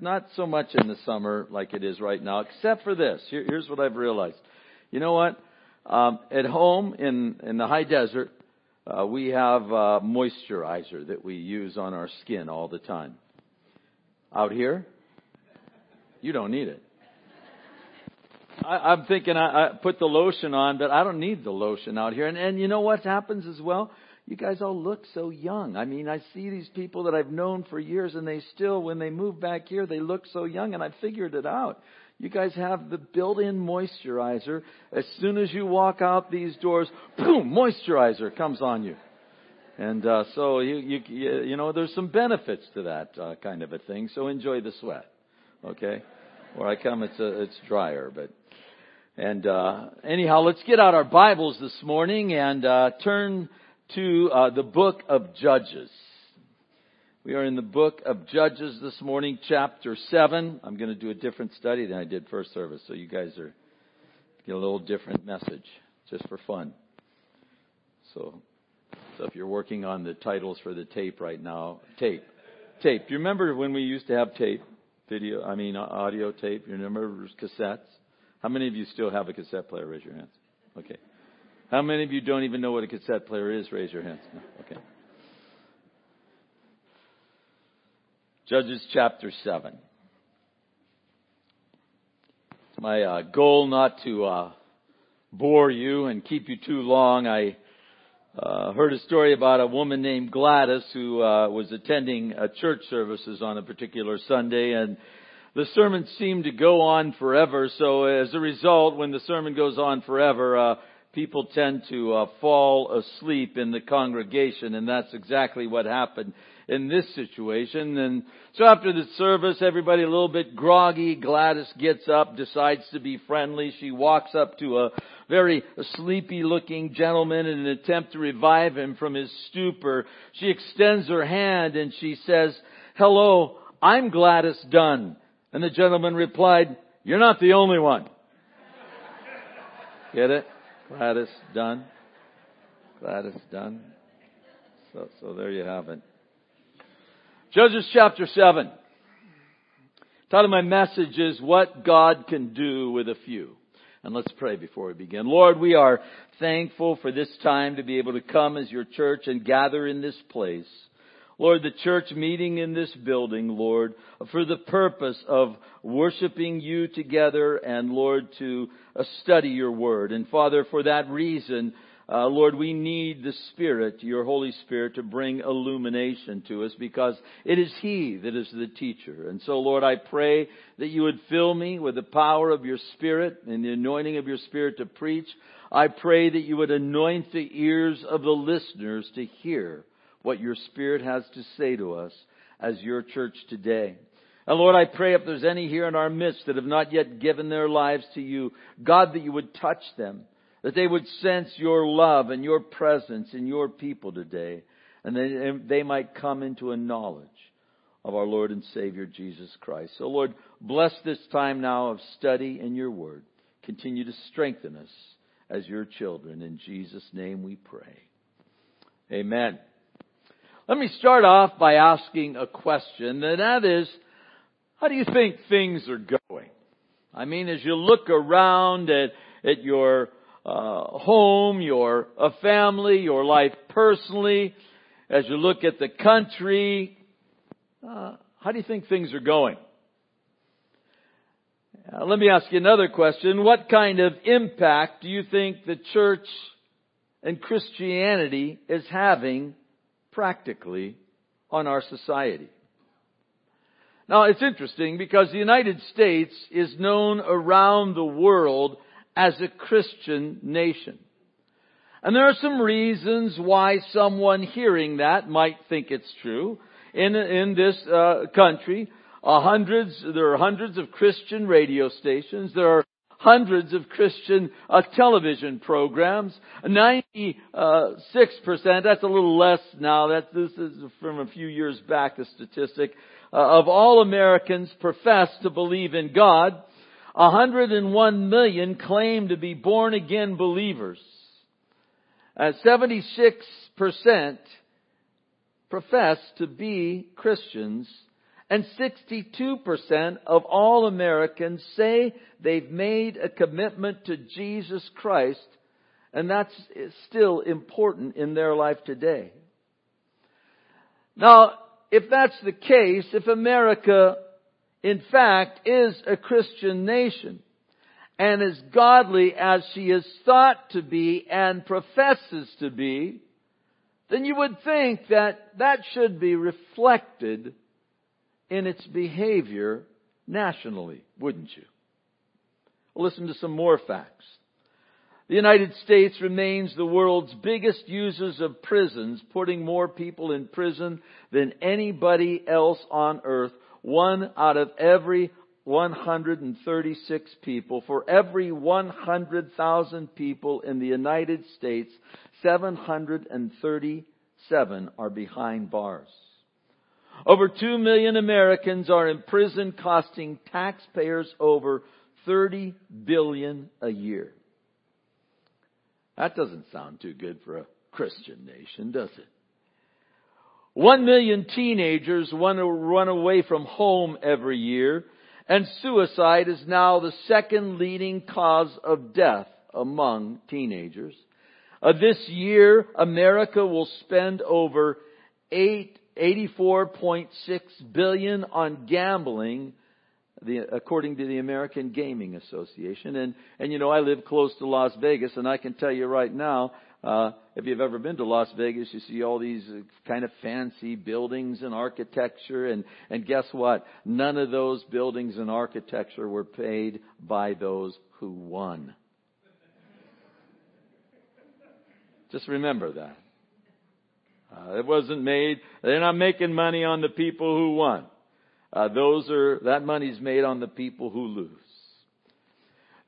Not so much in the summer like it is right now, except for this. Here's what I've realized. You know what? At home in the high desert, we have a moisturizer that we use on our skin all the time. Out here, you don't need it. I'm thinking I put the lotion on, but I don't need the lotion out here. And you know what happens as well? You guys all look so young. I mean, I see these people that I've known for years, and they still, when they move back here, they look so young, and I figured it out. You guys have the built-in moisturizer. As soon as you walk out these doors, boom, moisturizer comes on you. And so, you know, there's some benefits to that kind of a thing, so enjoy the sweat, okay? Where I come, it's drier, but... And anyhow, let's get out our Bibles this morning and turn to the book of Judges. We are in the book of Judges this morning, chapter 7. I'm going to do a different study than I did first service, so you guys are get a little different message just for fun. So if you're working on the titles for the tape right now, tape. Do you remember when we used to have tape, audio tape? You remember cassettes? How many of you still have a cassette player? Raise your hands. Okay. How many of you don't even know what a cassette player is? Raise your hands. No. Okay. Judges chapter 7. It's my goal not to bore you and keep you too long. I heard a story about a woman named Gladys who was attending church services on a particular Sunday, and the sermon seemed to go on forever. So as a result, when the sermon goes on forever, people tend to fall asleep in the congregation, and that's exactly what happened in this situation. And so after the service, everybody a little bit groggy. Gladys gets up, decides to be friendly. She walks up to a very sleepy-looking gentleman in an attempt to revive him from his stupor. She extends her hand, and she says, "Hello, I'm Gladys Dunn." And the gentleman replied, "You're not the only one." Get it? Gladys Dunn. Gladys Dunn. So there you have it. Judges chapter 7. The title of my message is What God Can Do with a Few. And let's pray before we begin. Lord, we are thankful for this time to be able to come as your church and gather in this place. Lord, the church meeting in this building, Lord, for the purpose of worshiping you together and, Lord, to study your word. And, Father, for that reason, Lord, we need the Spirit, your Holy Spirit, to bring illumination to us because it is He that is the teacher. And so, Lord, I pray that you would fill me with the power of your Spirit and the anointing of your Spirit to preach. I pray that you would anoint the ears of the listeners to hear what your Spirit has to say to us as your church today. And Lord, I pray if there's any here in our midst that have not yet given their lives to you, God, that you would touch them, that they would sense your love and your presence in your people today, and that they might come into a knowledge of our Lord and Savior Jesus Christ. So Lord, bless this time now of study in your word. Continue to strengthen us as your children. In Jesus' name we pray. Amen. Let me start off by asking a question, and that is, how do you think things are going? I mean, as you look around at your home, your family, your life personally, as you look at the country, how do you think things are going? Let me ask you another question. What kind of impact do you think the church and Christianity is having practically on our society? Now, it's interesting because the United States is known around the world as a Christian nation. And there are some reasons why someone hearing that might think it's true. In this country, there are hundreds of Christian radio stations. There are hundreds of Christian television programs. 96%, that's a little less now. This is from a few years back, the statistic. Of all Americans profess to believe in God. 101 million claim to be born-again believers. 76% profess to be Christians. And 62% of all Americans say they've made a commitment to Jesus Christ, and that's still important in their life today. Now, if that's the case, if America, in fact, is a Christian nation, and as godly as she is thought to be and professes to be, then you would think that that should be reflected in its behavior nationally, wouldn't you? Well, listen to some more facts. The United States remains the world's biggest users of prisons, putting more people in prison than anybody else on earth. 1 out of every 136 people. For every 100,000 people in the United States, 737 are behind bars. Over 2 million Americans are in prison, costing taxpayers over $30 billion a year. That doesn't sound too good for a Christian nation, does it? 1 million teenagers want to run away from home every year, and suicide is now the second leading cause of death among teenagers. This year, America will spend over $84.6 billion on gambling, according to the American Gaming Association. And you know, I live close to Las Vegas, and I can tell you right now, if you've ever been to Las Vegas, you see all these kind of fancy buildings and architecture. And guess what? None of those buildings and architecture were paid by those who won. Just remember that. It wasn't made. They're not making money on the people who won. That money's made on the people who lose.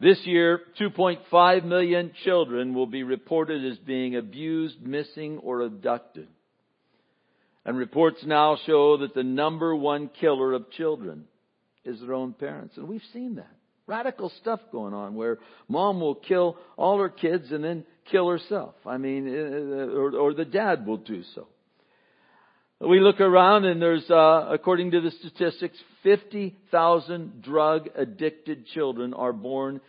This year, 2.5 million children will be reported as being abused, missing, or abducted. And reports now show that the number one killer of children is their own parents. And we've seen that. Radical stuff going on where mom will kill all her kids and then kill herself. I mean, or the dad will do so. We look around and there's, according to the statistics, 50,000 drug-addicted children are born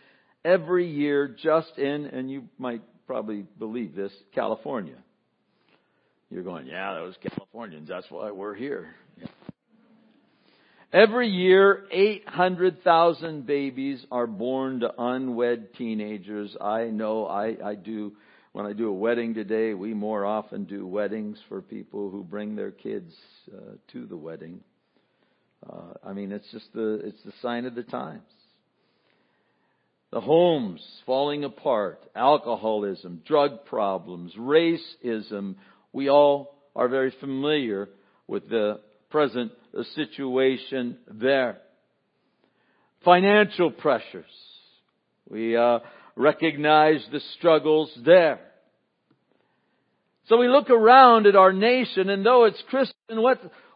every year just in, and you might probably believe this, California. You're going, yeah, those Californians, that's why we're here. Yeah. Every year, 800,000 babies are born to unwed teenagers. I know I do. When I do a wedding today, we more often do weddings for people who bring their kids to the wedding. I mean, it's the sign of the times. The homes falling apart, alcoholism, drug problems, racism. We all are very familiar with the present situation there. Financial pressures. We recognize the struggles there. So we look around at our nation, and though it's Christian,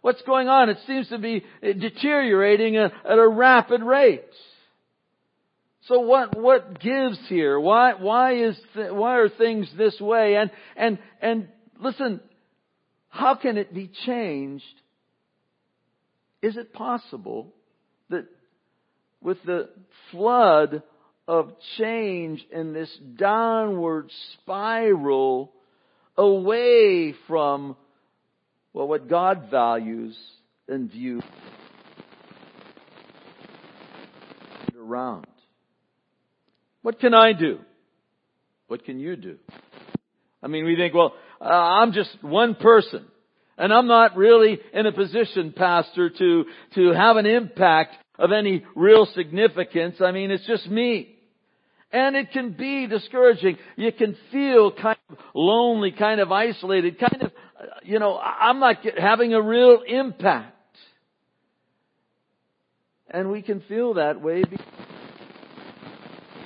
what's going on? It seems to be deteriorating at a rapid rate. So what gives here? Why are things this way? And listen, how can it be changed? Is it possible that with the flood of change in this downward spiral away from, well, what God values and views around? What can I do? What can you do? I mean, we think, well, I'm just one person, and I'm not really in a position, Pastor, to have an impact of any real significance. I mean, it's just me. And it can be discouraging. You can feel kind of lonely, kind of isolated, kind of, you know, I'm not having a real impact. And we can feel that way because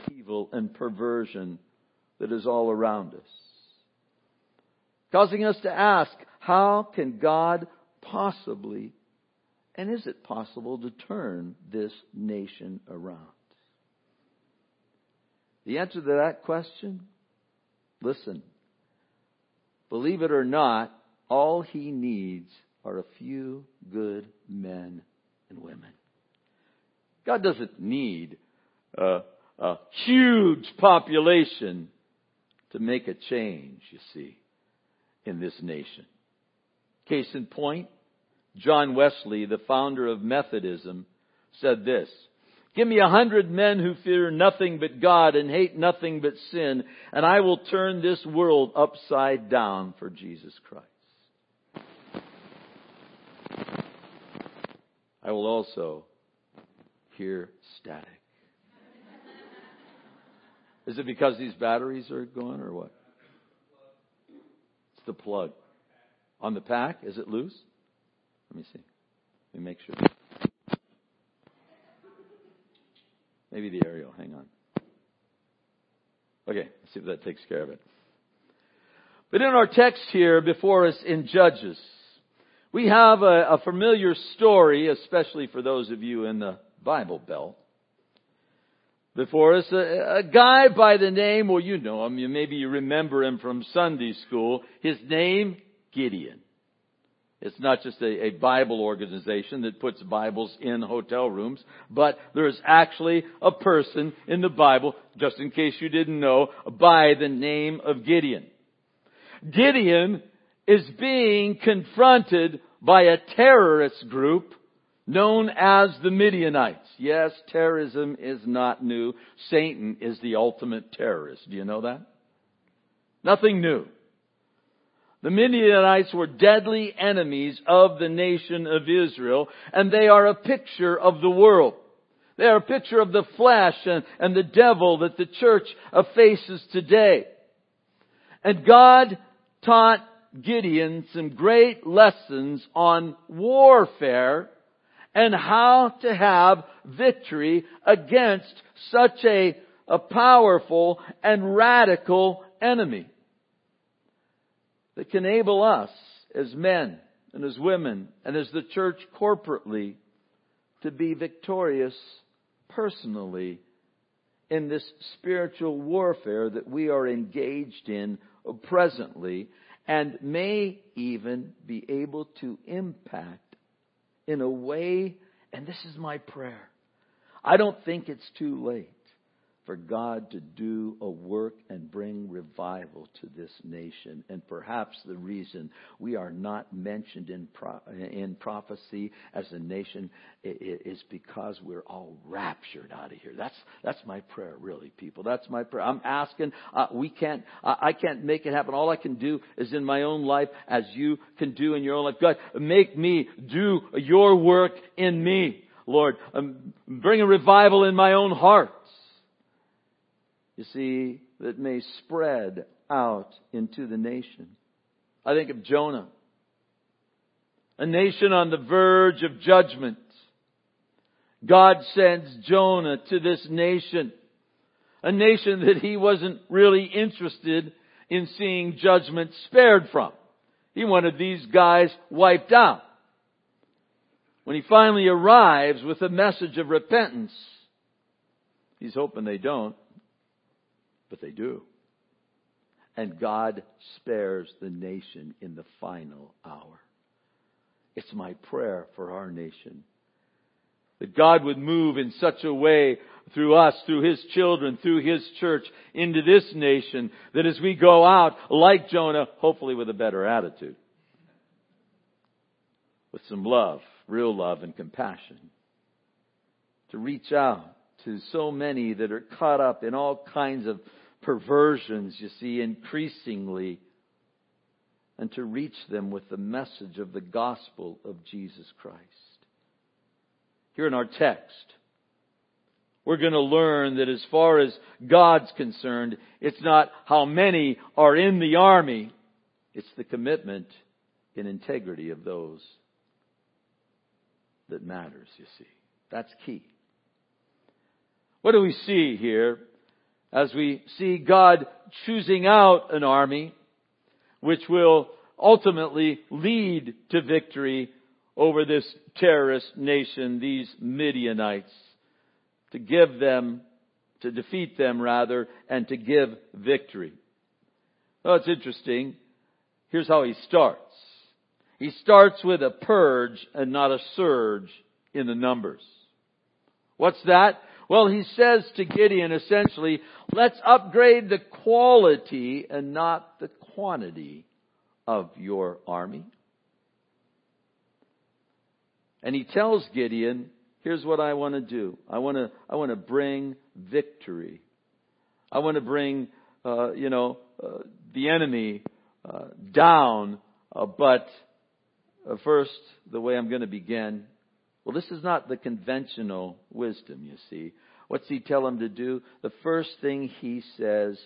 of evil and perversion that is all around us, causing us to ask, how can God possibly, and is it possible, to turn this nation around? The answer to that question? Listen. Believe it or not, all he needs are a few good men and women. God doesn't need a huge population to make a change, you see, in this nation. Case in point, John Wesley, the founder of Methodism, said this: "Give me 100 men who fear nothing but God and hate nothing but sin, and I will turn this world upside down for Jesus Christ. I will also hear static." Is it because these batteries are gone or what? It's the plug. On the pack? Is it loose? Let me see. Let me make sure. Maybe the aerial. Hang on. Okay, let's see if that takes care of it. But in our text here before us in Judges, we have a familiar story, especially for those of you in the Bible Belt. Before us, a guy by the name, well, you know him, maybe you remember him from Sunday school. His name, Gideon. It's not just a Bible organization that puts Bibles in hotel rooms, but there is actually a person in the Bible, just in case you didn't know, by the name of Gideon. Gideon is being confronted by a terrorist group known as the Midianites. Yes, terrorism is not new. Satan is the ultimate terrorist. Do you know that? Nothing new. The Midianites were deadly enemies of the nation of Israel, and they are a picture of the world. They are a picture of the flesh and the devil that the church faces today. And God taught Gideon some great lessons on warfare and how to have victory against such a powerful and radical enemy that can enable us as men and as women and as the church corporately to be victorious personally in this spiritual warfare that we are engaged in presently and may even be able to impact in a way. And this is my prayer. I don't think it's too late for God to do a work and bring revival to this nation. And perhaps the reason we are not mentioned in prophecy as a nation is because we're all raptured out of here. That's my prayer, really, people. That's my prayer. I'm asking. I can't make it happen. All I can do is in my own life, as you can do in your own life. God, make me do your work in me, Lord. Bring a revival in my own heart, you see, that may spread out into the nation. I think of Jonah, a nation on the verge of judgment. God sends Jonah to this nation, a nation that he wasn't really interested in seeing judgment spared from. He wanted these guys wiped out. When he finally arrives with a message of repentance, he's hoping they don't. But they do. And God spares the nation in the final hour. It's my prayer for our nation that God would move in such a way through us, through His children, through His church, into this nation, that as we go out, like Jonah, hopefully with a better attitude, with some love, real love and compassion, to reach out to so many that are caught up in all kinds of perversions, you see, increasingly, and to reach them with the message of the gospel of Jesus Christ. Here in our text, we're going to learn that as far as God's concerned, it's not how many are in the army, it's the commitment and integrity of those that matters, you see. That's key. What do we see here as we see God choosing out an army which will ultimately lead to victory over this terrorist nation, these Midianites, to defeat them rather, and to give victory? Well, it's interesting. Here's how he starts. He starts with a purge and not a surge in the numbers. What's that? Well, he says to Gideon, essentially, let's upgrade the quality and not the quantity of your army. And he tells Gideon, here's what I want to do. I want to bring victory. I want to bring, the enemy down. But first, the way I'm going to begin. Well, this is not the conventional wisdom, you see. What's he tell him to do? The first thing he says,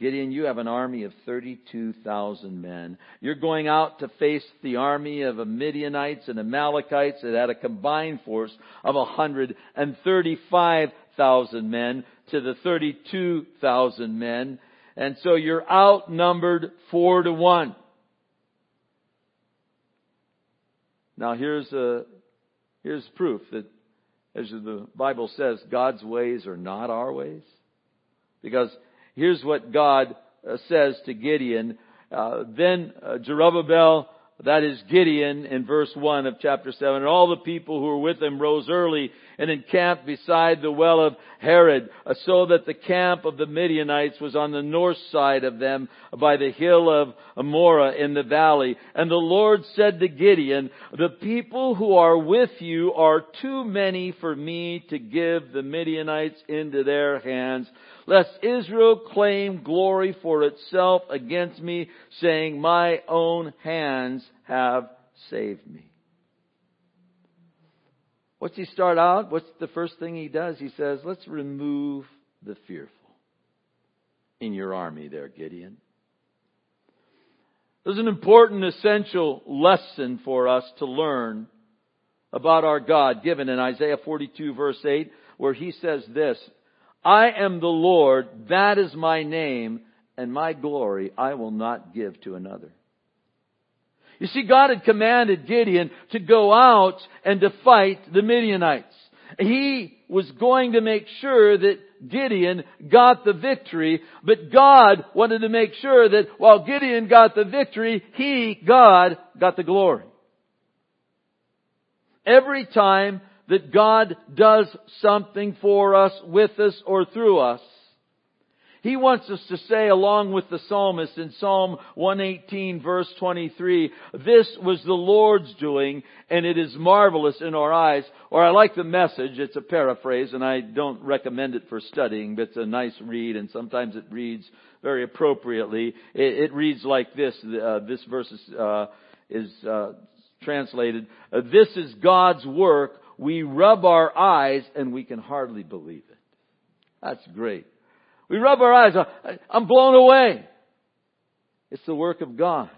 Gideon, you have an army of 32,000 men. You're going out to face the army of Midianites and Amalekites that had a combined force of 135,000 men to the 32,000 men. And so you're outnumbered 4-1. Now here's proof that, as the Bible says, God's ways are not our ways. Because here's what God says to Gideon. Then Zerubbabel, that is Gideon, in verse 1 of chapter 7, and all the people who were with him rose early and encamped beside the well of Harod, so that the camp of the Midianites was on the north side of them by the hill of Amora in the valley. And the Lord said to Gideon, the people who are with you are too many for me to give the Midianites into their hands, lest Israel claim glory for itself against me, saying, my own hands have saved me. What's he start out? What's the first thing he does? He says, let's remove the fearful in your army there, Gideon. There's an important, essential lesson for us to learn about our God given in Isaiah 42 verse 8, where he says this, I am the Lord, that is my name, and my glory I will not give to another. You see, God had commanded Gideon to go out and to fight the Midianites. He was going to make sure that Gideon got the victory, but God wanted to make sure that while Gideon got the victory, God got the glory. Every time that God does something for us, with us, or through us, he wants us to say, along with the psalmist in Psalm 118 verse 23, this was the Lord's doing, and it is marvelous in our eyes. Or I like the Message. It's a paraphrase, and I don't recommend it for studying, but it's a nice read, and sometimes it reads very appropriately. It reads like this. This verse is translated, this is God's work. We rub our eyes and we can hardly believe it. That's great. We rub our eyes. I'm blown away. It's the work of God.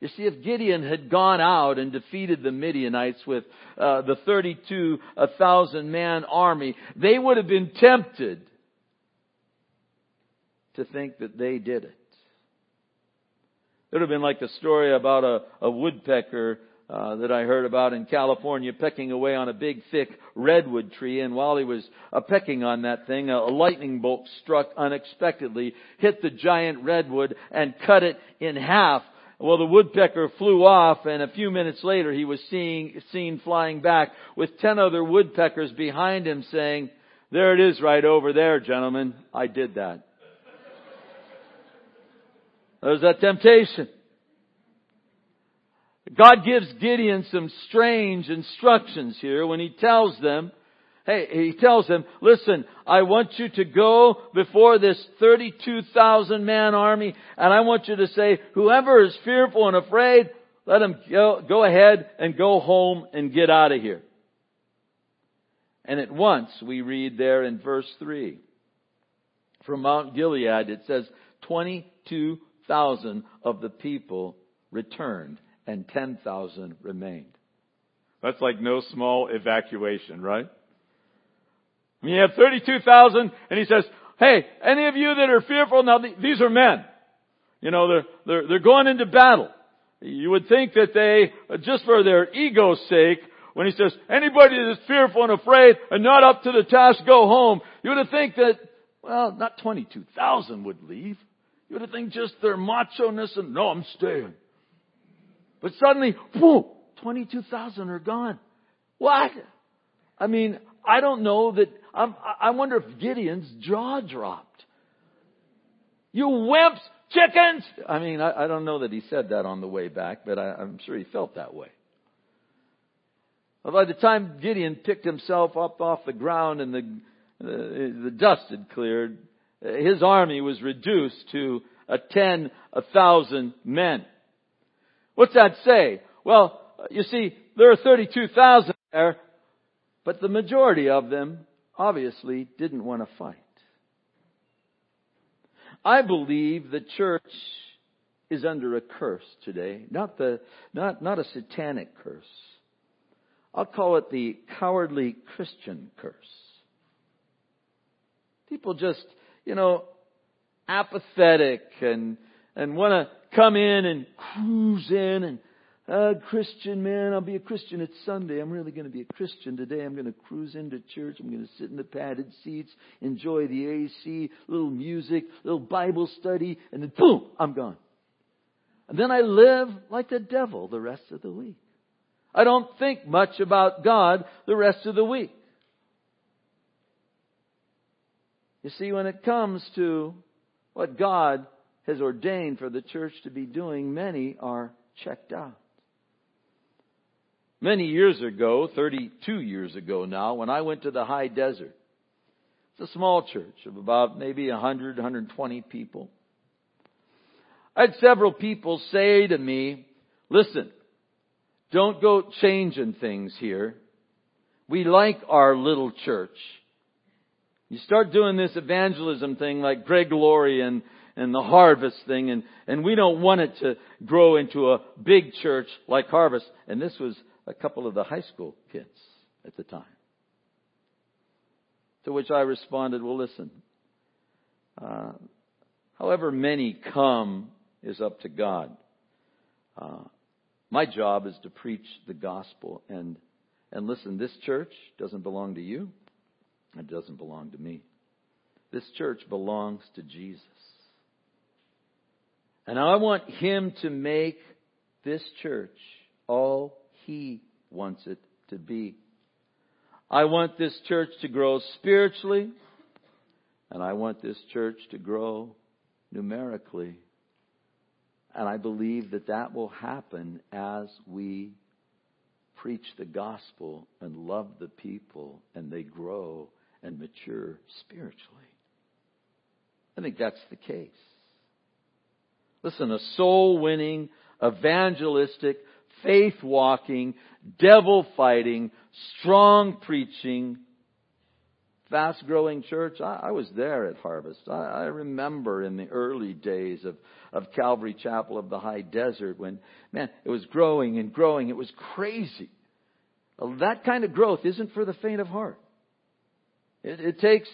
You see, if Gideon had gone out and defeated the Midianites with the 32,000-man army, they would have been tempted to think that they did it. It would have been like the story about a woodpecker that I heard about in California, pecking away on a big, thick redwood tree. And while he was pecking on that thing, a lightning bolt struck unexpectedly, hit the giant redwood, and cut it in half. Well, the woodpecker flew off, and a few minutes later he was seen flying back with 10 other woodpeckers behind him, saying, there it is right over there, gentlemen. I did that. There's that temptation. God gives Gideon some strange instructions here when he tells them, listen, I want you to go before this 32,000-man army, and I want you to say, whoever is fearful and afraid, let him go ahead and go home and get out of here. And at once we read there in verse 3, from Mount Gilead, it says, 22,000 of the people returned, and 10,000 remained. That's like no small evacuation, right? I mean, you have 32,000, and he says, hey, any of you that are fearful, now these are men. You know, they're going into battle. You would think that they, just for their ego's sake, when he says, anybody that's fearful and afraid and not up to the task, go home, you would think that, well, not 22,000 would leave. You would think just their macho-ness and, no, I'm staying. But suddenly, whoa, 22,000 are gone. What? I mean, I don't know that. I wonder if Gideon's jaw dropped. You wimps, chickens! I mean, I don't know that he said that on the way back, but I'm sure he felt that way. By the time Gideon picked himself up off the ground and the dust had cleared, his army was reduced to 10,000 men. What's that say? Well, you see, there are 32,000 there, but the majority of them obviously didn't want to fight. I believe the church is under a curse today, not a satanic curse. I'll call it the cowardly Christian curse. People just, apathetic and want to come in and cruise in and, Christian man, I'll be a Christian. It's Sunday. I'm really going to be a Christian today. I'm going to cruise into church. I'm going to sit in the padded seats, enjoy the AC, little music, little Bible study, and then boom, I'm gone. And then I live like the devil the rest of the week. I don't think much about God the rest of the week. You see, when it comes to what God has ordained for the church to be doing, many are checked out. Many years ago, 32 years ago now, when I went to the High Desert, it's a small church of about maybe 100, 120 people. I had several people say to me, listen, don't go changing things here. We like our little church. You start doing this evangelism thing like Greg Laurie and the Harvest thing, and we don't want it to grow into a big church like Harvest. And this was a couple of the high school kids at the time. To which I responded, well, listen, however many come is up to God. My job is to preach the gospel. And listen, this church doesn't belong to you. It doesn't belong to me. This church belongs to Jesus. And I want Him to make this church all He wants it to be. I want this church to grow spiritually, and I want this church to grow numerically. And I believe that that will happen as we preach the gospel and love the people, and they grow and mature spiritually. I think that's the case. Listen, a soul-winning, evangelistic, faith-walking, devil-fighting, strong preaching, fast-growing church. I was there at Harvest. I remember in the early days of Calvary Chapel of the High Desert when, man, it was growing and growing. It was crazy. Well, that kind of growth isn't for the faint of heart. It takes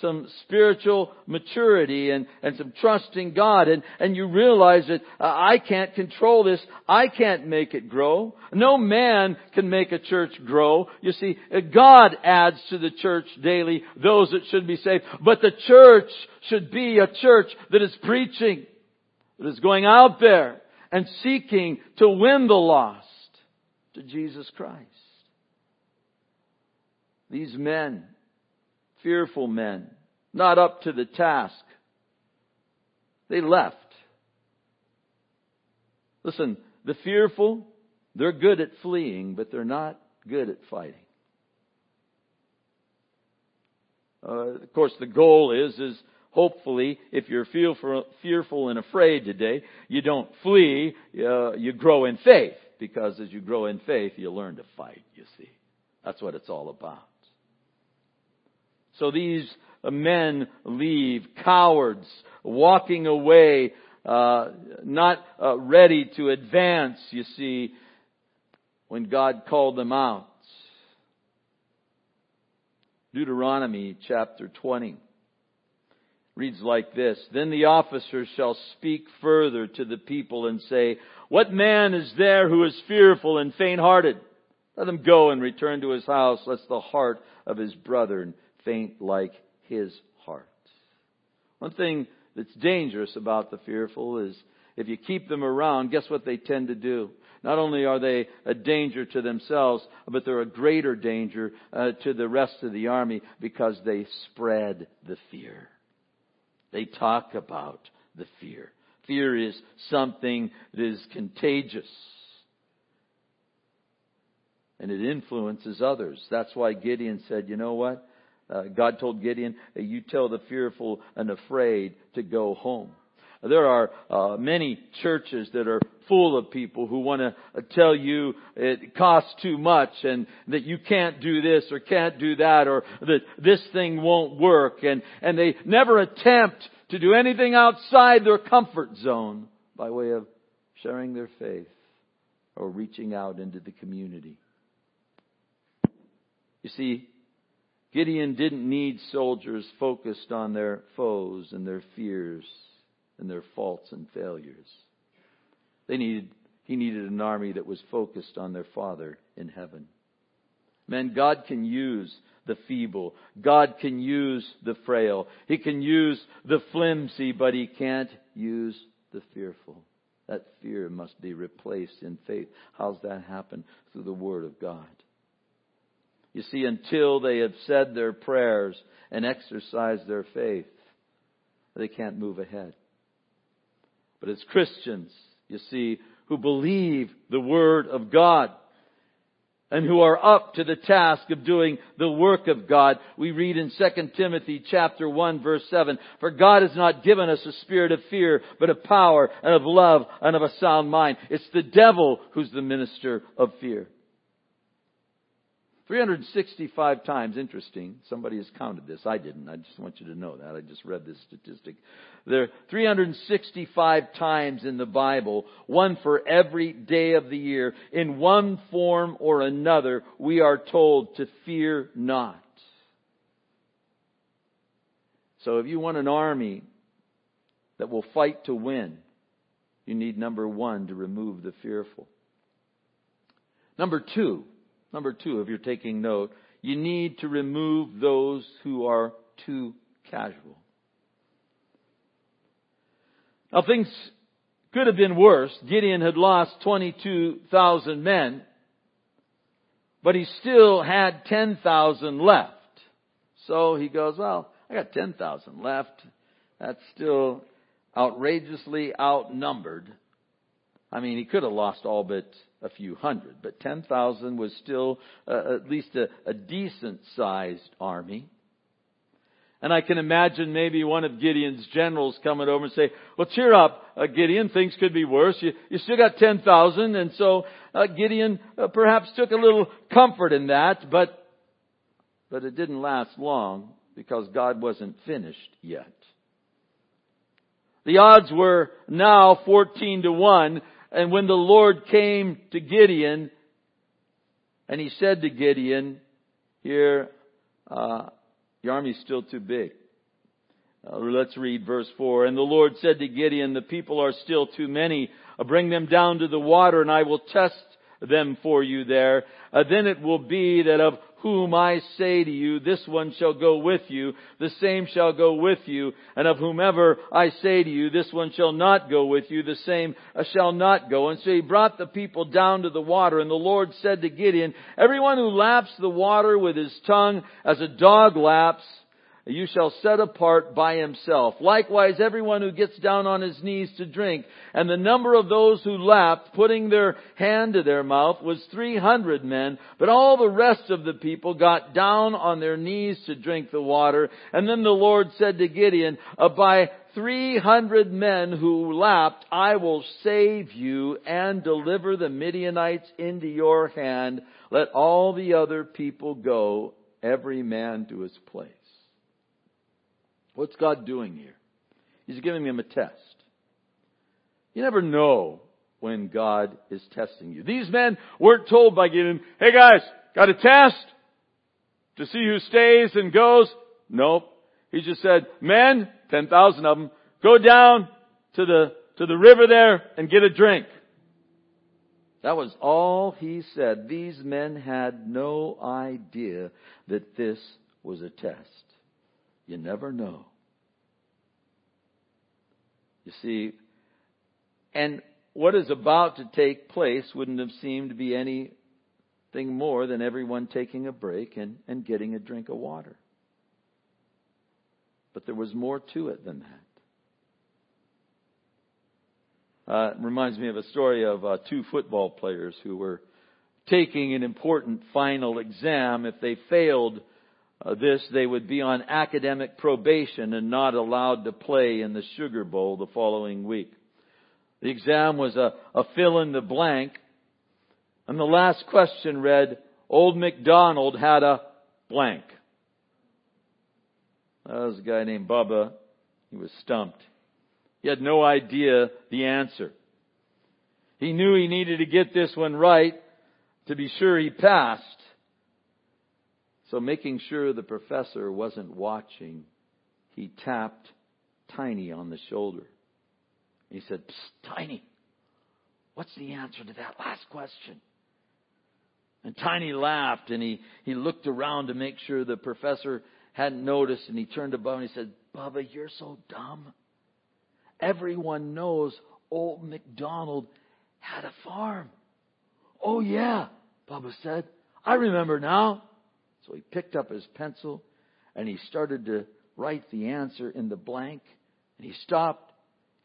some spiritual maturity and some trust in God. And you realize that I can't control this. I can't make it grow. No man can make a church grow. You see, God adds to the church daily those that should be saved. But the church should be a church that is preaching, that is going out there and seeking to win the lost to Jesus Christ. These men, fearful men, not up to the task. They left. Listen, the fearful, they're good at fleeing, but they're not good at fighting. Of course, the goal is hopefully, if you're fearful and afraid today, you don't flee, you grow in faith. Because as you grow in faith, you learn to fight, you see. That's what it's all about. So these men leave, cowards, walking away, not ready to advance, you see, when God called them out. Deuteronomy chapter 20 reads like this. Then the officer shall speak further to the people and say, what man is there who is fearful and faint-hearted? Let him go and return to his house, lest the heart of his brethren faint like his heart. One thing that's dangerous about the fearful is if you keep them around, guess what they tend to do? Not only are they a danger to themselves, but they're a greater danger to the rest of the army because they spread the fear. They talk about the fear. Fear is something that is contagious. And it influences others. That's why Gideon said, you know what? God told Gideon, you tell the fearful and afraid to go home. There are many churches that are full of people who want to tell you it costs too much and that you can't do this or can't do that or that this thing won't work. And they never attempt to do anything outside their comfort zone by way of sharing their faith or reaching out into the community. You see, Gideon didn't need soldiers focused on their foes and their fears and their faults and failures. He needed an army that was focused on their Father in heaven. Man, God can use the feeble. God can use the frail. He can use the flimsy, but He can't use the fearful. That fear must be replaced in faith. How's that happen? Through the Word of God. You see, until they have said their prayers and exercised their faith, they can't move ahead. But as Christians, you see, who believe the Word of God and who are up to the task of doing the work of God, we read in 2 Timothy chapter 1, verse 7, "For God has not given us a spirit of fear, but of power and of love and of a sound mind." It's the devil who's the minister of fear. 365 times, interesting, somebody has counted this. I didn't. I just want you to know that. I just read this statistic. There are 365 times in the Bible, one for every day of the year, in one form or another, we are told to fear not. So if you want an army that will fight to win, you need, number one, to remove the fearful. Number two, if you're taking note, you need to remove those who are too casual. Now, things could have been worse. Gideon had lost 22,000 men, but he still had 10,000 left. So he goes, well, I got 10,000 left. That's still outrageously outnumbered. I mean, he could have lost all but a few hundred, but 10,000 was still at least a decent-sized army. And I can imagine maybe one of Gideon's generals coming over and say, well, cheer up, Gideon, things could be worse. You still got 10,000, and so Gideon perhaps took a little comfort in that, but it didn't last long because God wasn't finished yet. The odds were now 14-1, and when the Lord came to Gideon, and He said to Gideon, here, the army's still too big. Let's read verse 4. And the Lord said to Gideon, the people are still too many. Bring them down to the water, and I will test them for you there. Then it will be that of whom I say to you, this one shall go with you, the same shall go with you, and of whomever I say to you, this one shall not go with you, the same shall not go. And so He brought the people down to the water, and the Lord said to Gideon, everyone who laps the water with his tongue as a dog laps, you shall set apart by himself. Likewise, everyone who gets down on his knees to drink. And the number of those who lapped, putting their hand to their mouth, was 300 men. But all the rest of the people got down on their knees to drink the water. And then the Lord said to Gideon, by 300 men who lapped, I will save you and deliver the Midianites into your hand. Let all the other people go, every man to his place. What's God doing here? He's giving them a test. You never know when God is testing you. These men weren't told by Gideon, hey guys, got a test to see who stays and goes. Nope. He just said, men, 10,000 of them, go down to the river there and get a drink. That was all He said. These men had no idea that this was a test. You never know. You see, and what is about to take place wouldn't have seemed to be anything more than everyone taking a break and getting a drink of water. But there was more to it than that. It reminds me of a story of two football players who were taking an important final exam. If they failed this, they would be on academic probation and not allowed to play in the Sugar Bowl the following week. The exam was a fill in the blank. And the last question read, Old MacDonald had a blank. That was a guy named Bubba. He was stumped. He had no idea the answer. He knew he needed to get this one right to be sure he passed. So making sure the professor wasn't watching, he tapped Tiny on the shoulder. He said, Psst, Tiny, what's the answer to that last question? And Tiny laughed, and he looked around to make sure the professor hadn't noticed, and he turned to Bubba and he said, Bubba, you're so dumb. Everyone knows Old MacDonald had a farm. Oh, yeah, Bubba said. I remember now. So he picked up his pencil, and he started to write the answer in the blank, and he stopped.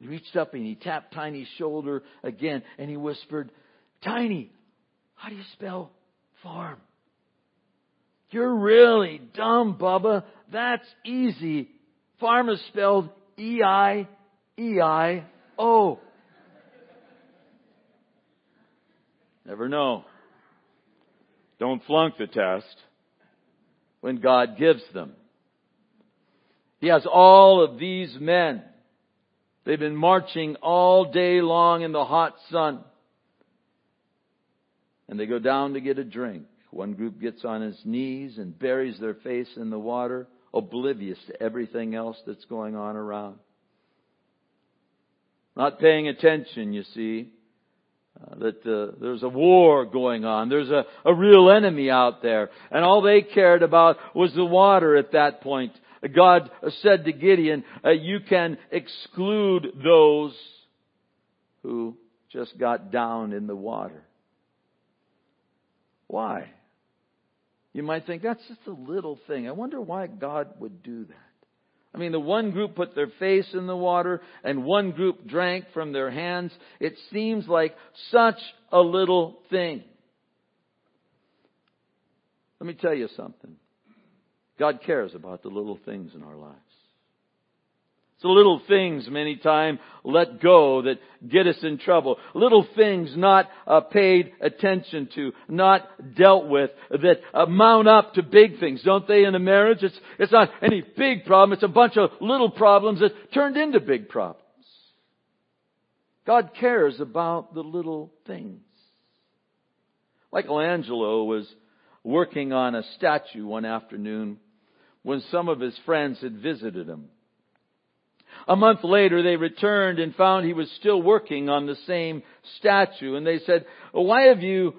He reached up and he tapped Tiny's shoulder again, and he whispered, Tiny, how do you spell farm? You're really dumb, Bubba. That's easy. Farm is spelled E-I-E-I-O. Never know. Don't flunk the test when God gives them. He has all of these men. They've been marching all day long in the hot sun. And they go down to get a drink. One group gets on his knees and buries their face in the water, oblivious to everything else that's going on around. Not paying attention, you see, that there's a war going on. There's a real enemy out there. And all they cared about was the water at that point. God said to Gideon, you can exclude those who just got down in the water. Why? You might think, that's just a little thing. I wonder why God would do that. I mean, the one group put their face in the water and one group drank from their hands. It seems like such a little thing. Let me tell you something. God cares about the little things in our lives. It's the little things many times let go that get us in trouble. Little things not paid attention to, not dealt with, that mount up to big things, don't they, in a marriage? It's not any big problem. It's a bunch of little problems that turned into big problems. God cares about the little things. Michelangelo was working on a statue one afternoon when some of his friends had visited him. A month later, they returned and found he was still working on the same statue. And they said, why have you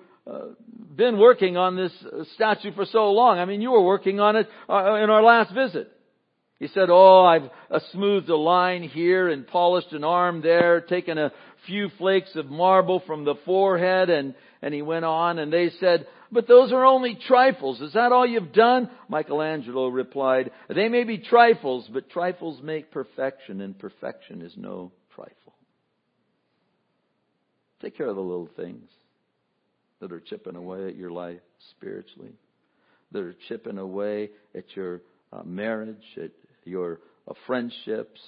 been working on this statue for so long? I mean, you were working on it in our last visit. He said, I've smoothed a line here and polished an arm there, taken a few flakes of marble from the forehead. And he went on, and they said, but those are only trifles. Is that all you've done? Michelangelo replied, they may be trifles, but trifles make perfection, and perfection is no trifle. Take care of the little things that are chipping away at your life spiritually, that are chipping away at your marriage, at your friendships,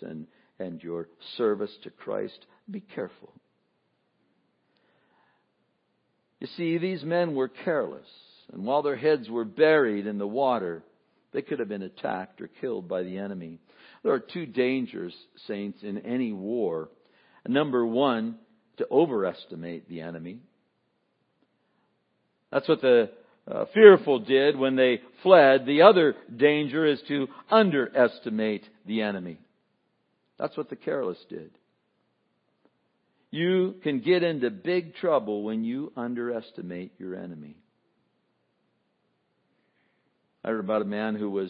and your service to Christ. Be careful. You see, these men were careless, and while their heads were buried in the water, they could have been attacked or killed by the enemy. There are two dangers, saints, in any war. Number one, to overestimate the enemy. That's what the fearful did when they fled. The other danger is to underestimate the enemy. That's what the careless did. You can get into big trouble when you underestimate your enemy. I heard about a man who was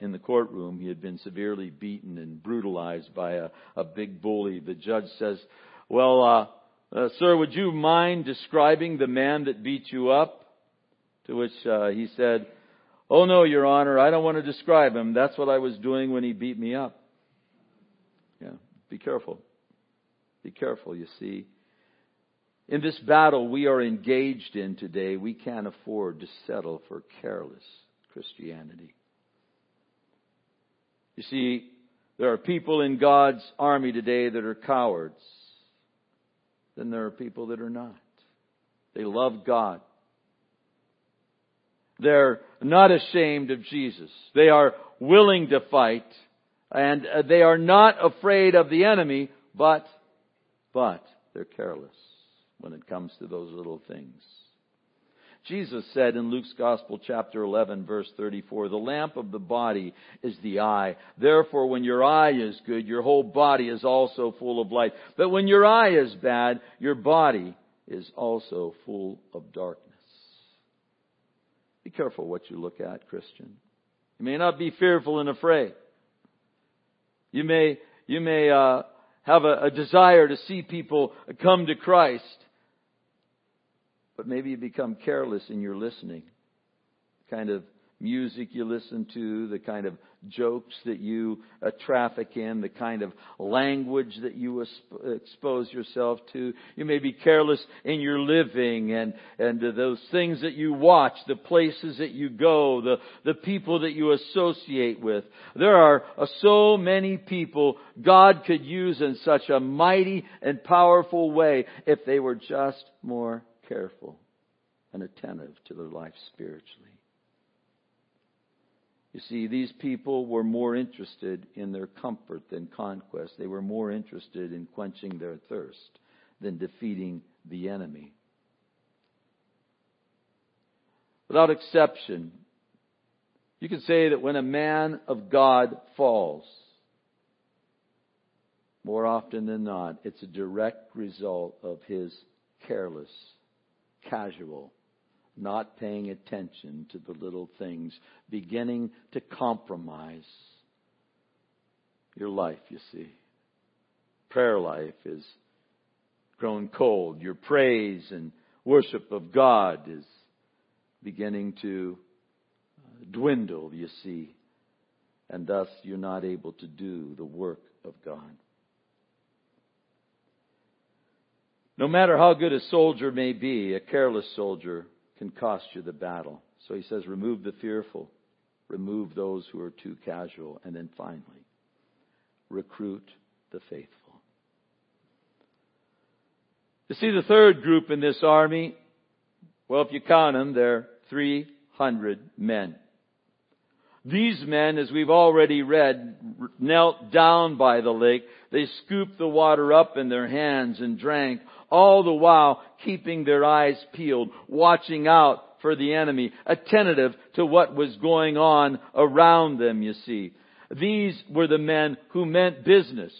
in the courtroom. He had been severely beaten and brutalized by a big bully. The judge says, well, Sir, would you mind describing the man that beat you up? To which he said, oh, no, Your Honor, I don't want to describe him. That's what I was doing when he beat me up. Yeah, be careful. Be careful, you see. In this battle we are engaged in today, we can't afford to settle for careless Christianity. You see, there are people in God's army today that are cowards. Then there are people that are not. They love God. They're not ashamed of Jesus. They are willing to fight, and they are not afraid of the enemy, but they're careless when it comes to those little things. Jesus said in Luke's Gospel, chapter 11, verse 34, the lamp of the body is the eye. Therefore, when your eye is good, your whole body is also full of light. But when your eye is bad, your body is also full of darkness. Be careful what you look at, Christian. You may not be fearful and afraid. You may have a desire to see people come to Christ. But maybe you become careless in your listening. The kind of music you listen to, the kind of jokes that you traffic in, the kind of language that you expose yourself to. You may be careless in your living and those things that you watch, the places that you go, the people that you associate with. There are so many people God could use in such a mighty and powerful way if they were just more careful and attentive to their life spiritually. You see, these people were more interested in their comfort than conquest. They were more interested in quenching their thirst than defeating the enemy. Without exception, you can say that when a man of God falls, more often than not, it's a direct result of his careless, casual, not paying attention to the little things, beginning to compromise your life, you see. Prayer life is grown cold. Your praise and worship of God is beginning to dwindle, you see. And thus you're not able to do the work of God. No matter how good a soldier may be, a careless soldier can cost you the battle. So he says, remove the fearful, remove those who are too casual, and then finally, recruit the faithful. You see, the third group in this army, well, if you count them, they're 300 men. These men, as we've already read, knelt down by the lake. They scooped the water up in their hands and drank, all the while keeping their eyes peeled, watching out for the enemy, attentive to what was going on around them, you see. These were the men who meant business.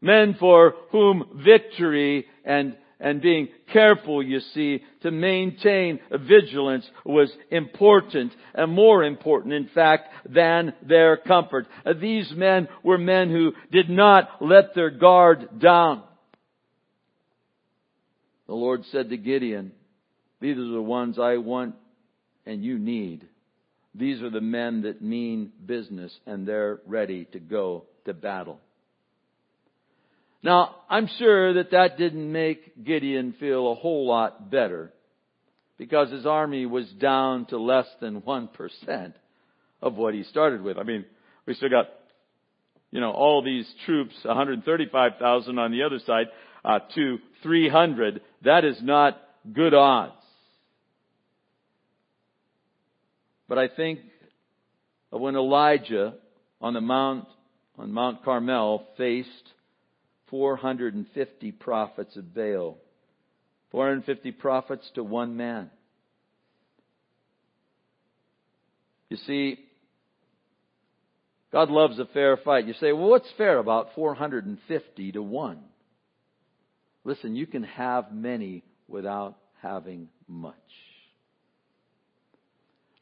Men for whom victory and being careful, you see, to maintain vigilance was important, and more important, in fact, than their comfort. These men were men who did not let their guard down. The Lord said to Gideon, these are the ones I want and you need. These are the men that mean business, and they're ready to go to battle. Now, I'm sure that didn't make Gideon feel a whole lot better, because his army was down to less than 1% of what he started with. I mean, we still got, all these troops, 135,000 on the other side to 300. That is not good odds. But I think of when Elijah on Mount Carmel faced 450 prophets of Baal. 450 prophets to one man. You see, God loves a fair fight. You say, well, what's fair about 450 to one? Listen, you can have many without having much.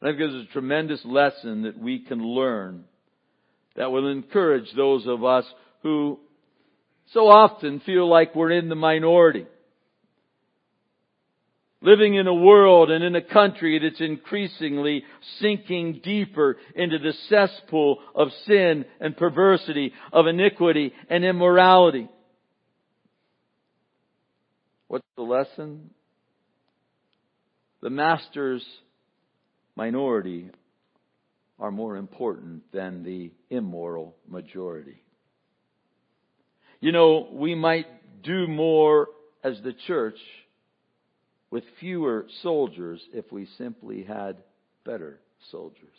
I think there's a tremendous lesson that we can learn that will encourage those of us who so often feel like we're in the minority. Living in a world and in a country that's increasingly sinking deeper into the cesspool of sin and perversity, of iniquity and immorality. What's the lesson? The master's minority are more important than the immoral majority. You know, we might do more as the church with fewer soldiers if we simply had better soldiers.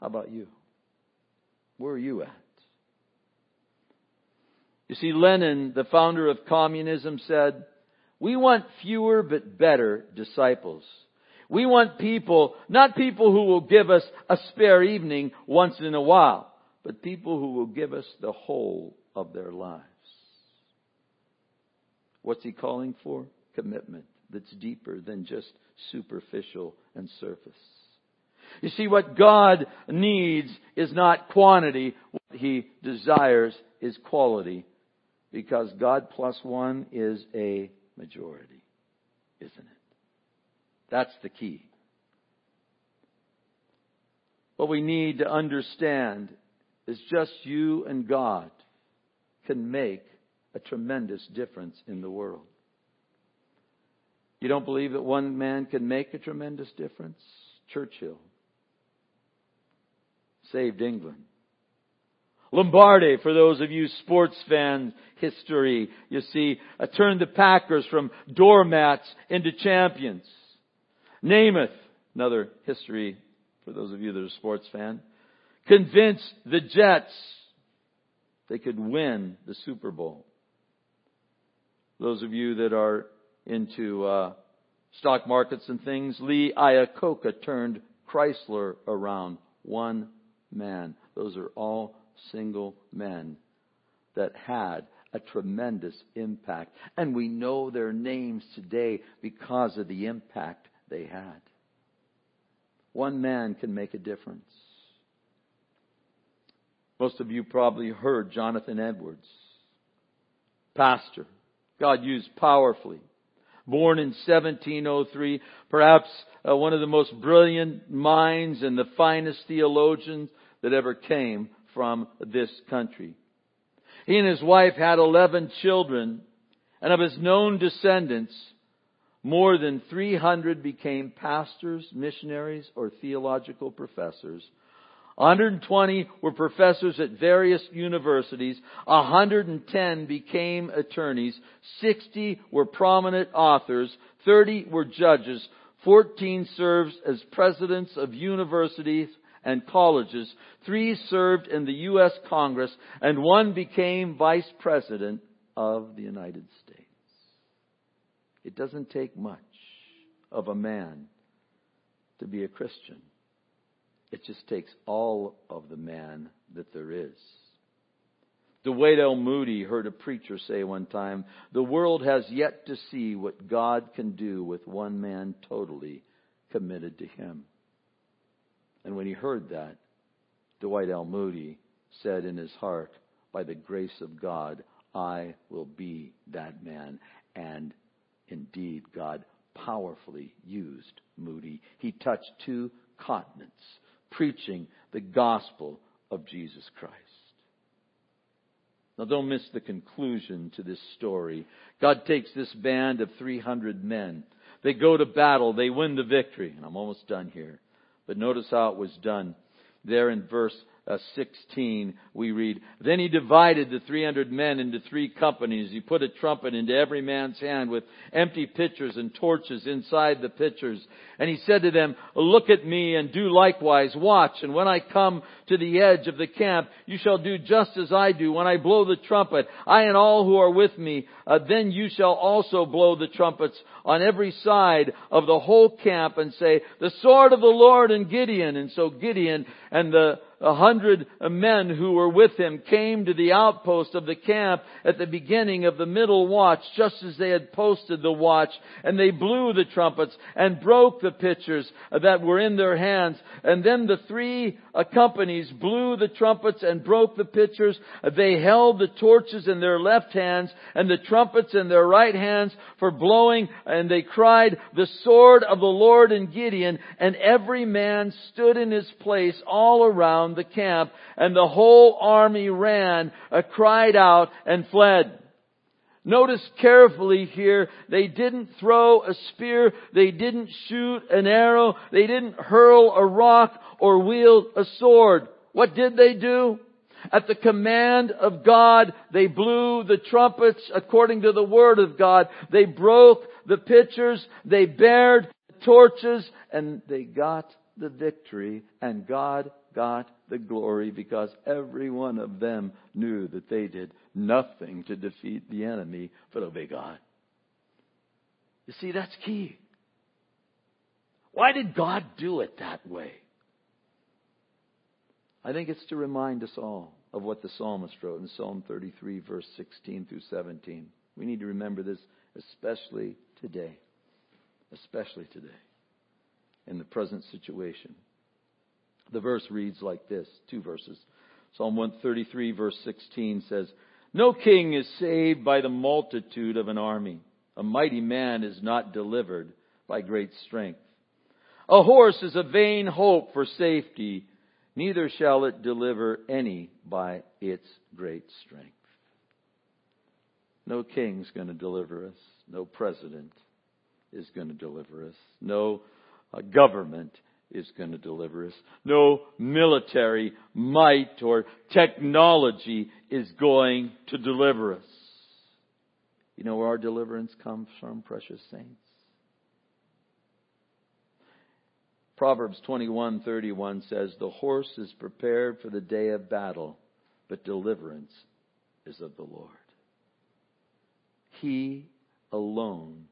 How about you? Where are you at? You see, Lenin, the founder of communism, said, "We want fewer but better disciples. We want people, not people who will give us a spare evening once in a while, but people who will give us the whole of their lives." What's he calling for? Commitment that's deeper than just superficial and surface. You see, what God needs is not quantity. What he desires is quality, because God plus one is a majority, isn't it? That's the key. What we need to understand is just you and God can make a tremendous difference in the world. You don't believe that one man can make a tremendous difference? Churchill saved England. Lombardi, for those of you sports fans, history, you see, turned the Packers from doormats into champions. Namath, another history for those of you that are sports fan, convinced the Jets they could win the Super Bowl. Those of you that are into stock markets and things, Lee Iacocca turned Chrysler around. One man. Those are all single men that had a tremendous impact. And we know their names today because of the impact they had. One man can make a difference. Most of you probably heard Jonathan Edwards, pastor, God used powerfully. Born in 1703, perhaps one of the most brilliant minds and the finest theologians that ever came from this country. He and his wife had 11 children, and of his known descendants, more than 300 became pastors, missionaries, or theological professors. 120 were professors at various universities. 110 became attorneys. 60 were prominent authors. 30 were judges. 14 served as presidents of universities and colleges. 3 served in the U.S. Congress, and 1 became vice president of the United States. It doesn't take much of a man to be a Christian. It just takes all of the man that there is. Dwight L. Moody heard a preacher say one time, "The world has yet to see what God can do with one man totally committed to him." And when he heard that, Dwight L. Moody said in his heart, "By the grace of God, I will be that man." And indeed, God powerfully used Moody. He touched 2 continents, preaching the gospel of Jesus Christ. Now, don't miss the conclusion to this story. God takes this band of 300 men. They go to battle. They win the victory. And I'm almost done here. But notice how it was done. There in verse 16, we read, "Then he divided the 300 men into 3 companies. He put a trumpet into every man's hand with empty pitchers and torches inside the pitchers. And he said to them, 'Look at me and do likewise. Watch, and when I come to the edge of the camp, you shall do just as I do. When I blow the trumpet, I and all who are with me, then you shall also blow the trumpets on every side of the whole camp and say, "The sword of the Lord and Gideon."'" And so Gideon and the 100 men who were with him came to the outpost of the camp at the beginning of the middle watch, just as they had posted the watch. And they blew the trumpets and broke the pitchers that were in their hands. And then the three companies blew the trumpets and broke the pitchers. They held the torches in their left hands and the trumpets in their right hands for blowing. And they cried, "The sword of the Lord and Gideon." And every man stood in his place all around the camp, and the whole army ran, cried out, and fled. Notice carefully here, they didn't throw a spear, they didn't shoot an arrow, they didn't hurl a rock or wield a sword. What did they do? At the command of God, they blew the trumpets according to the word of God. They broke the pitchers, they bared the torches, and they got the victory, and God got the glory, because every one of them knew that they did nothing to defeat the enemy but obey God. You see, that's key. Why did God do it that way? I think it's to remind us all of what the psalmist wrote in Psalm 33, verse 16 through 17. We need to remember this, especially today. Especially today. In the present situation. The verse reads like this, two verses. Psalm 133 verse 16 says, "No king is saved by the multitude of an army. A mighty man is not delivered by great strength. A horse is a vain hope for safety. Neither shall it deliver any by its great strength." No king's going to deliver us. No president is going to deliver us. No government is going to deliver us. No military might or technology is going to deliver us. You know where our deliverance comes from, precious saints? Proverbs 21:31 says, "The horse is prepared for the day of battle, but deliverance is of the Lord." He alone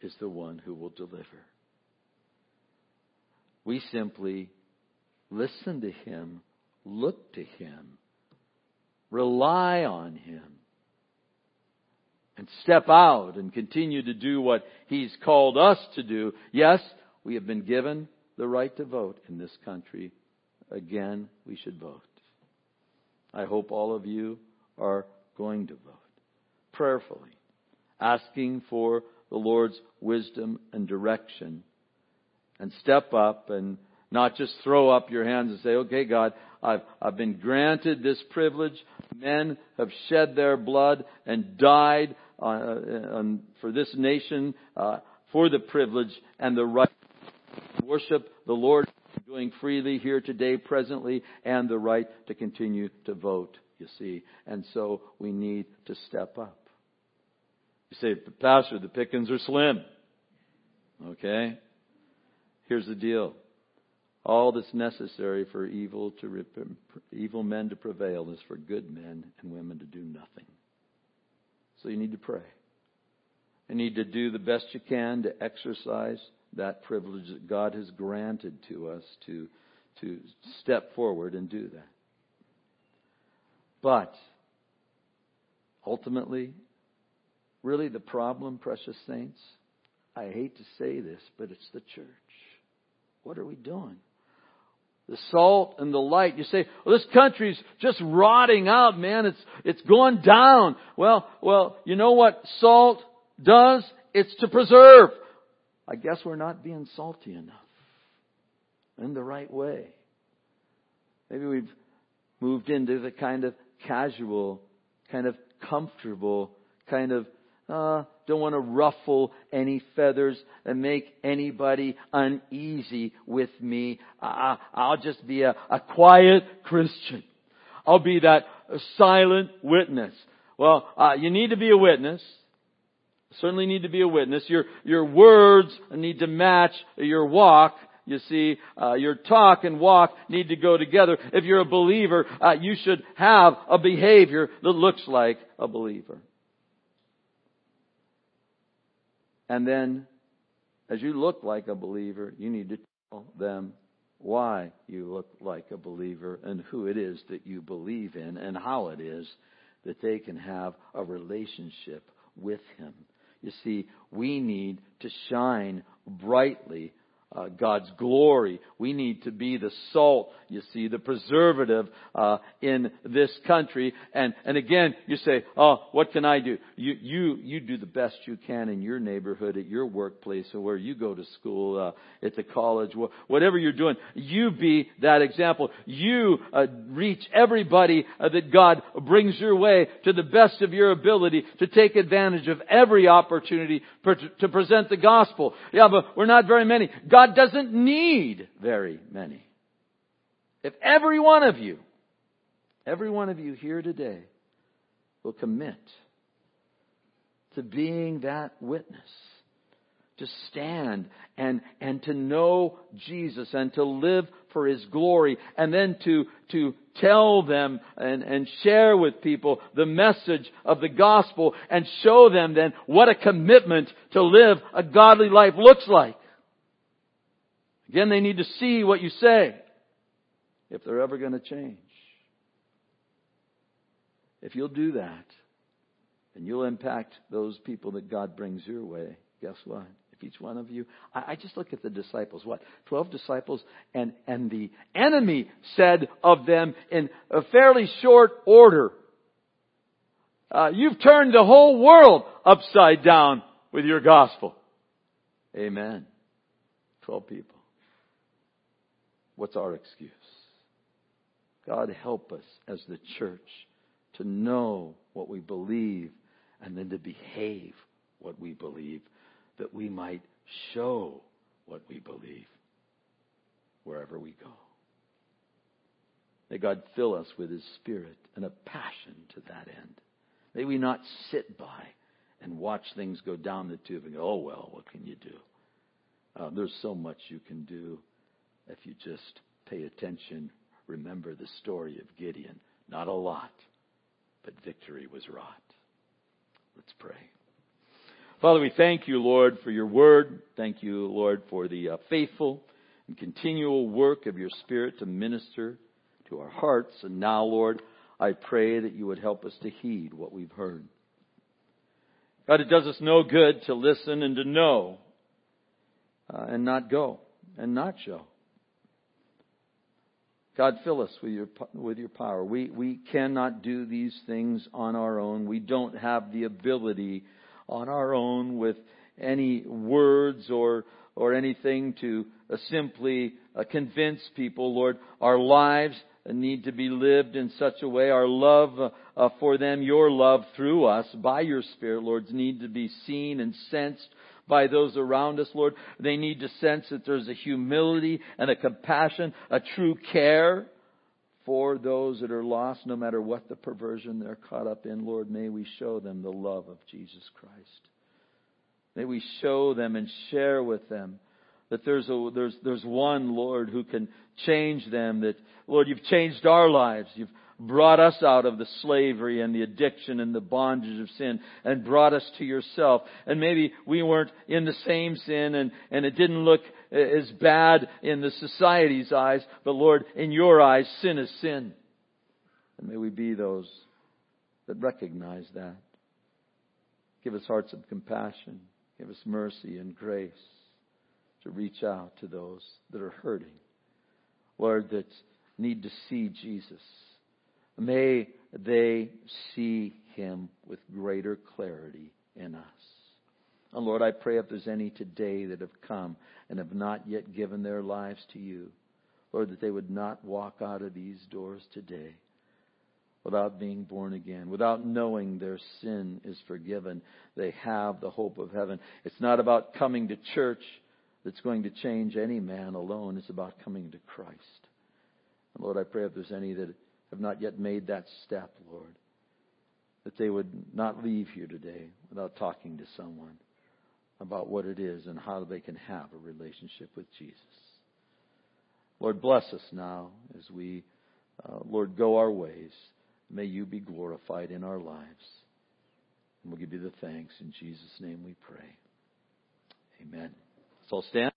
is the one who will deliver. We simply listen to Him, look to Him, rely on Him, and step out and continue to do what He's called us to do. Yes, we have been given the right to vote in this country. Again, we should vote. I hope all of you are going to vote prayerfully, asking for the Lord's wisdom and direction. And step up and not just throw up your hands and say, "Okay, God, I've been granted this privilege. Men have shed their blood and died for this nation for the privilege and the right to worship the Lord, doing freely here today, presently, and the right to continue to vote," you see. And so we need to step up. You say, "Pastor, the pickings are slim." Okay. Here's the deal. All that's necessary for evil men to prevail is for good men and women to do nothing. So you need to pray. You need to do the best you can to exercise that privilege that God has granted to us to step forward and do that. But ultimately, really the problem, precious saints, I hate to say this, but it's the church. What are we doing? The salt and the light. You say, "Well, this country's just rotting out, man. It's going down." Well, you know what salt does? It's to preserve. I guess we're not being salty enough in the right way. Maybe we've moved into the kind of casual, kind of comfortable, kind of don't want to ruffle any feathers and make anybody uneasy with me. I'll just be a quiet Christian. I'll be that silent witness. Well, you need to be a witness. Certainly need to be a witness. Your words need to match your walk. You see, your talk and walk need to go together. If you're a believer, you should have a behavior that looks like a believer. And then, as you look like a believer, you need to tell them why you look like a believer and who it is that you believe in and how it is that they can have a relationship with him. You see, we need to shine brightly God's glory. We need to be the salt, you see, the preservative in this country. And again, you say, oh, what can I do? You do the best you can in your neighborhood, at your workplace, or where you go to school, at the college, whatever you're doing. You be that example. You reach everybody that God brings your way to the best of your ability to take advantage of every opportunity to present the gospel. Yeah, but we're not very many. God doesn't need very many. If every one of you here today will commit to being that witness, to stand and to know Jesus and to live for his glory, and then to tell them and share with people the message of the gospel and show them then what a commitment to live a godly life looks like. Again, they need to see what you say if they're ever going to change. If you'll do that, and you'll impact those people that God brings your way, guess what? If each one of you... I just look at the disciples. What? 12 disciples, and the enemy said of them in a fairly short order, you've turned the whole world upside down with your gospel. Amen. 12 people. What's our excuse? God help us as the church to know what we believe and then to behave what we believe, that we might show what we believe wherever we go. May God fill us with his Spirit and a passion to that end. May we not sit by and watch things go down the tube and go, oh, well, what can you do? There's so much you can do if you just pay attention. Remember the story of Gideon. Not a lot, but victory was wrought. Let's pray. Father, we thank you, Lord, for your word. Thank you, Lord, for the faithful and continual work of your Spirit to minister to our hearts. And now, Lord, I pray that you would help us to heed what we've heard. God, it does us no good to listen and to know, and not go and not show. God, fill us with your power. We cannot do these things on our own. We don't have the ability on our own with any words or anything to simply convince people. Lord, our lives need to be lived in such a way. Our love for them, your love through us by your Spirit, Lord, need to be seen and sensed by those around us, Lord. They need to sense that there's a humility and a compassion, a true care for those that are lost, no matter what the perversion they're caught up in. Lord, may we show them the love of Jesus Christ. May we show them and share with them that there's one, Lord, who can change them. That, Lord, you've changed our lives. You've brought us out of the slavery and the addiction and the bondage of sin and brought us to yourself. And maybe we weren't in the same sin and it didn't look as bad in the society's eyes. But Lord, in your eyes, sin is sin. And may we be those that recognize that. Give us hearts of compassion. Give us mercy and grace to reach out to those that are hurting. Lord, that need to see Jesus. May they see him with greater clarity in us. And Lord, I pray if there's any today that have come and have not yet given their lives to you, Lord, that they would not walk out of these doors today without being born again, without knowing their sin is forgiven. They have the hope of heaven. It's not about coming to church that's going to change any man alone. It's about coming to Christ. And Lord, I pray if there's any that have not yet made that step, Lord, that they would not leave here today without talking to someone about what it is and how they can have a relationship with Jesus. Lord, bless us now as we, Lord, go our ways. May you be glorified in our lives. And we'll give you the thanks. In Jesus' name we pray. Amen. Let's all stand.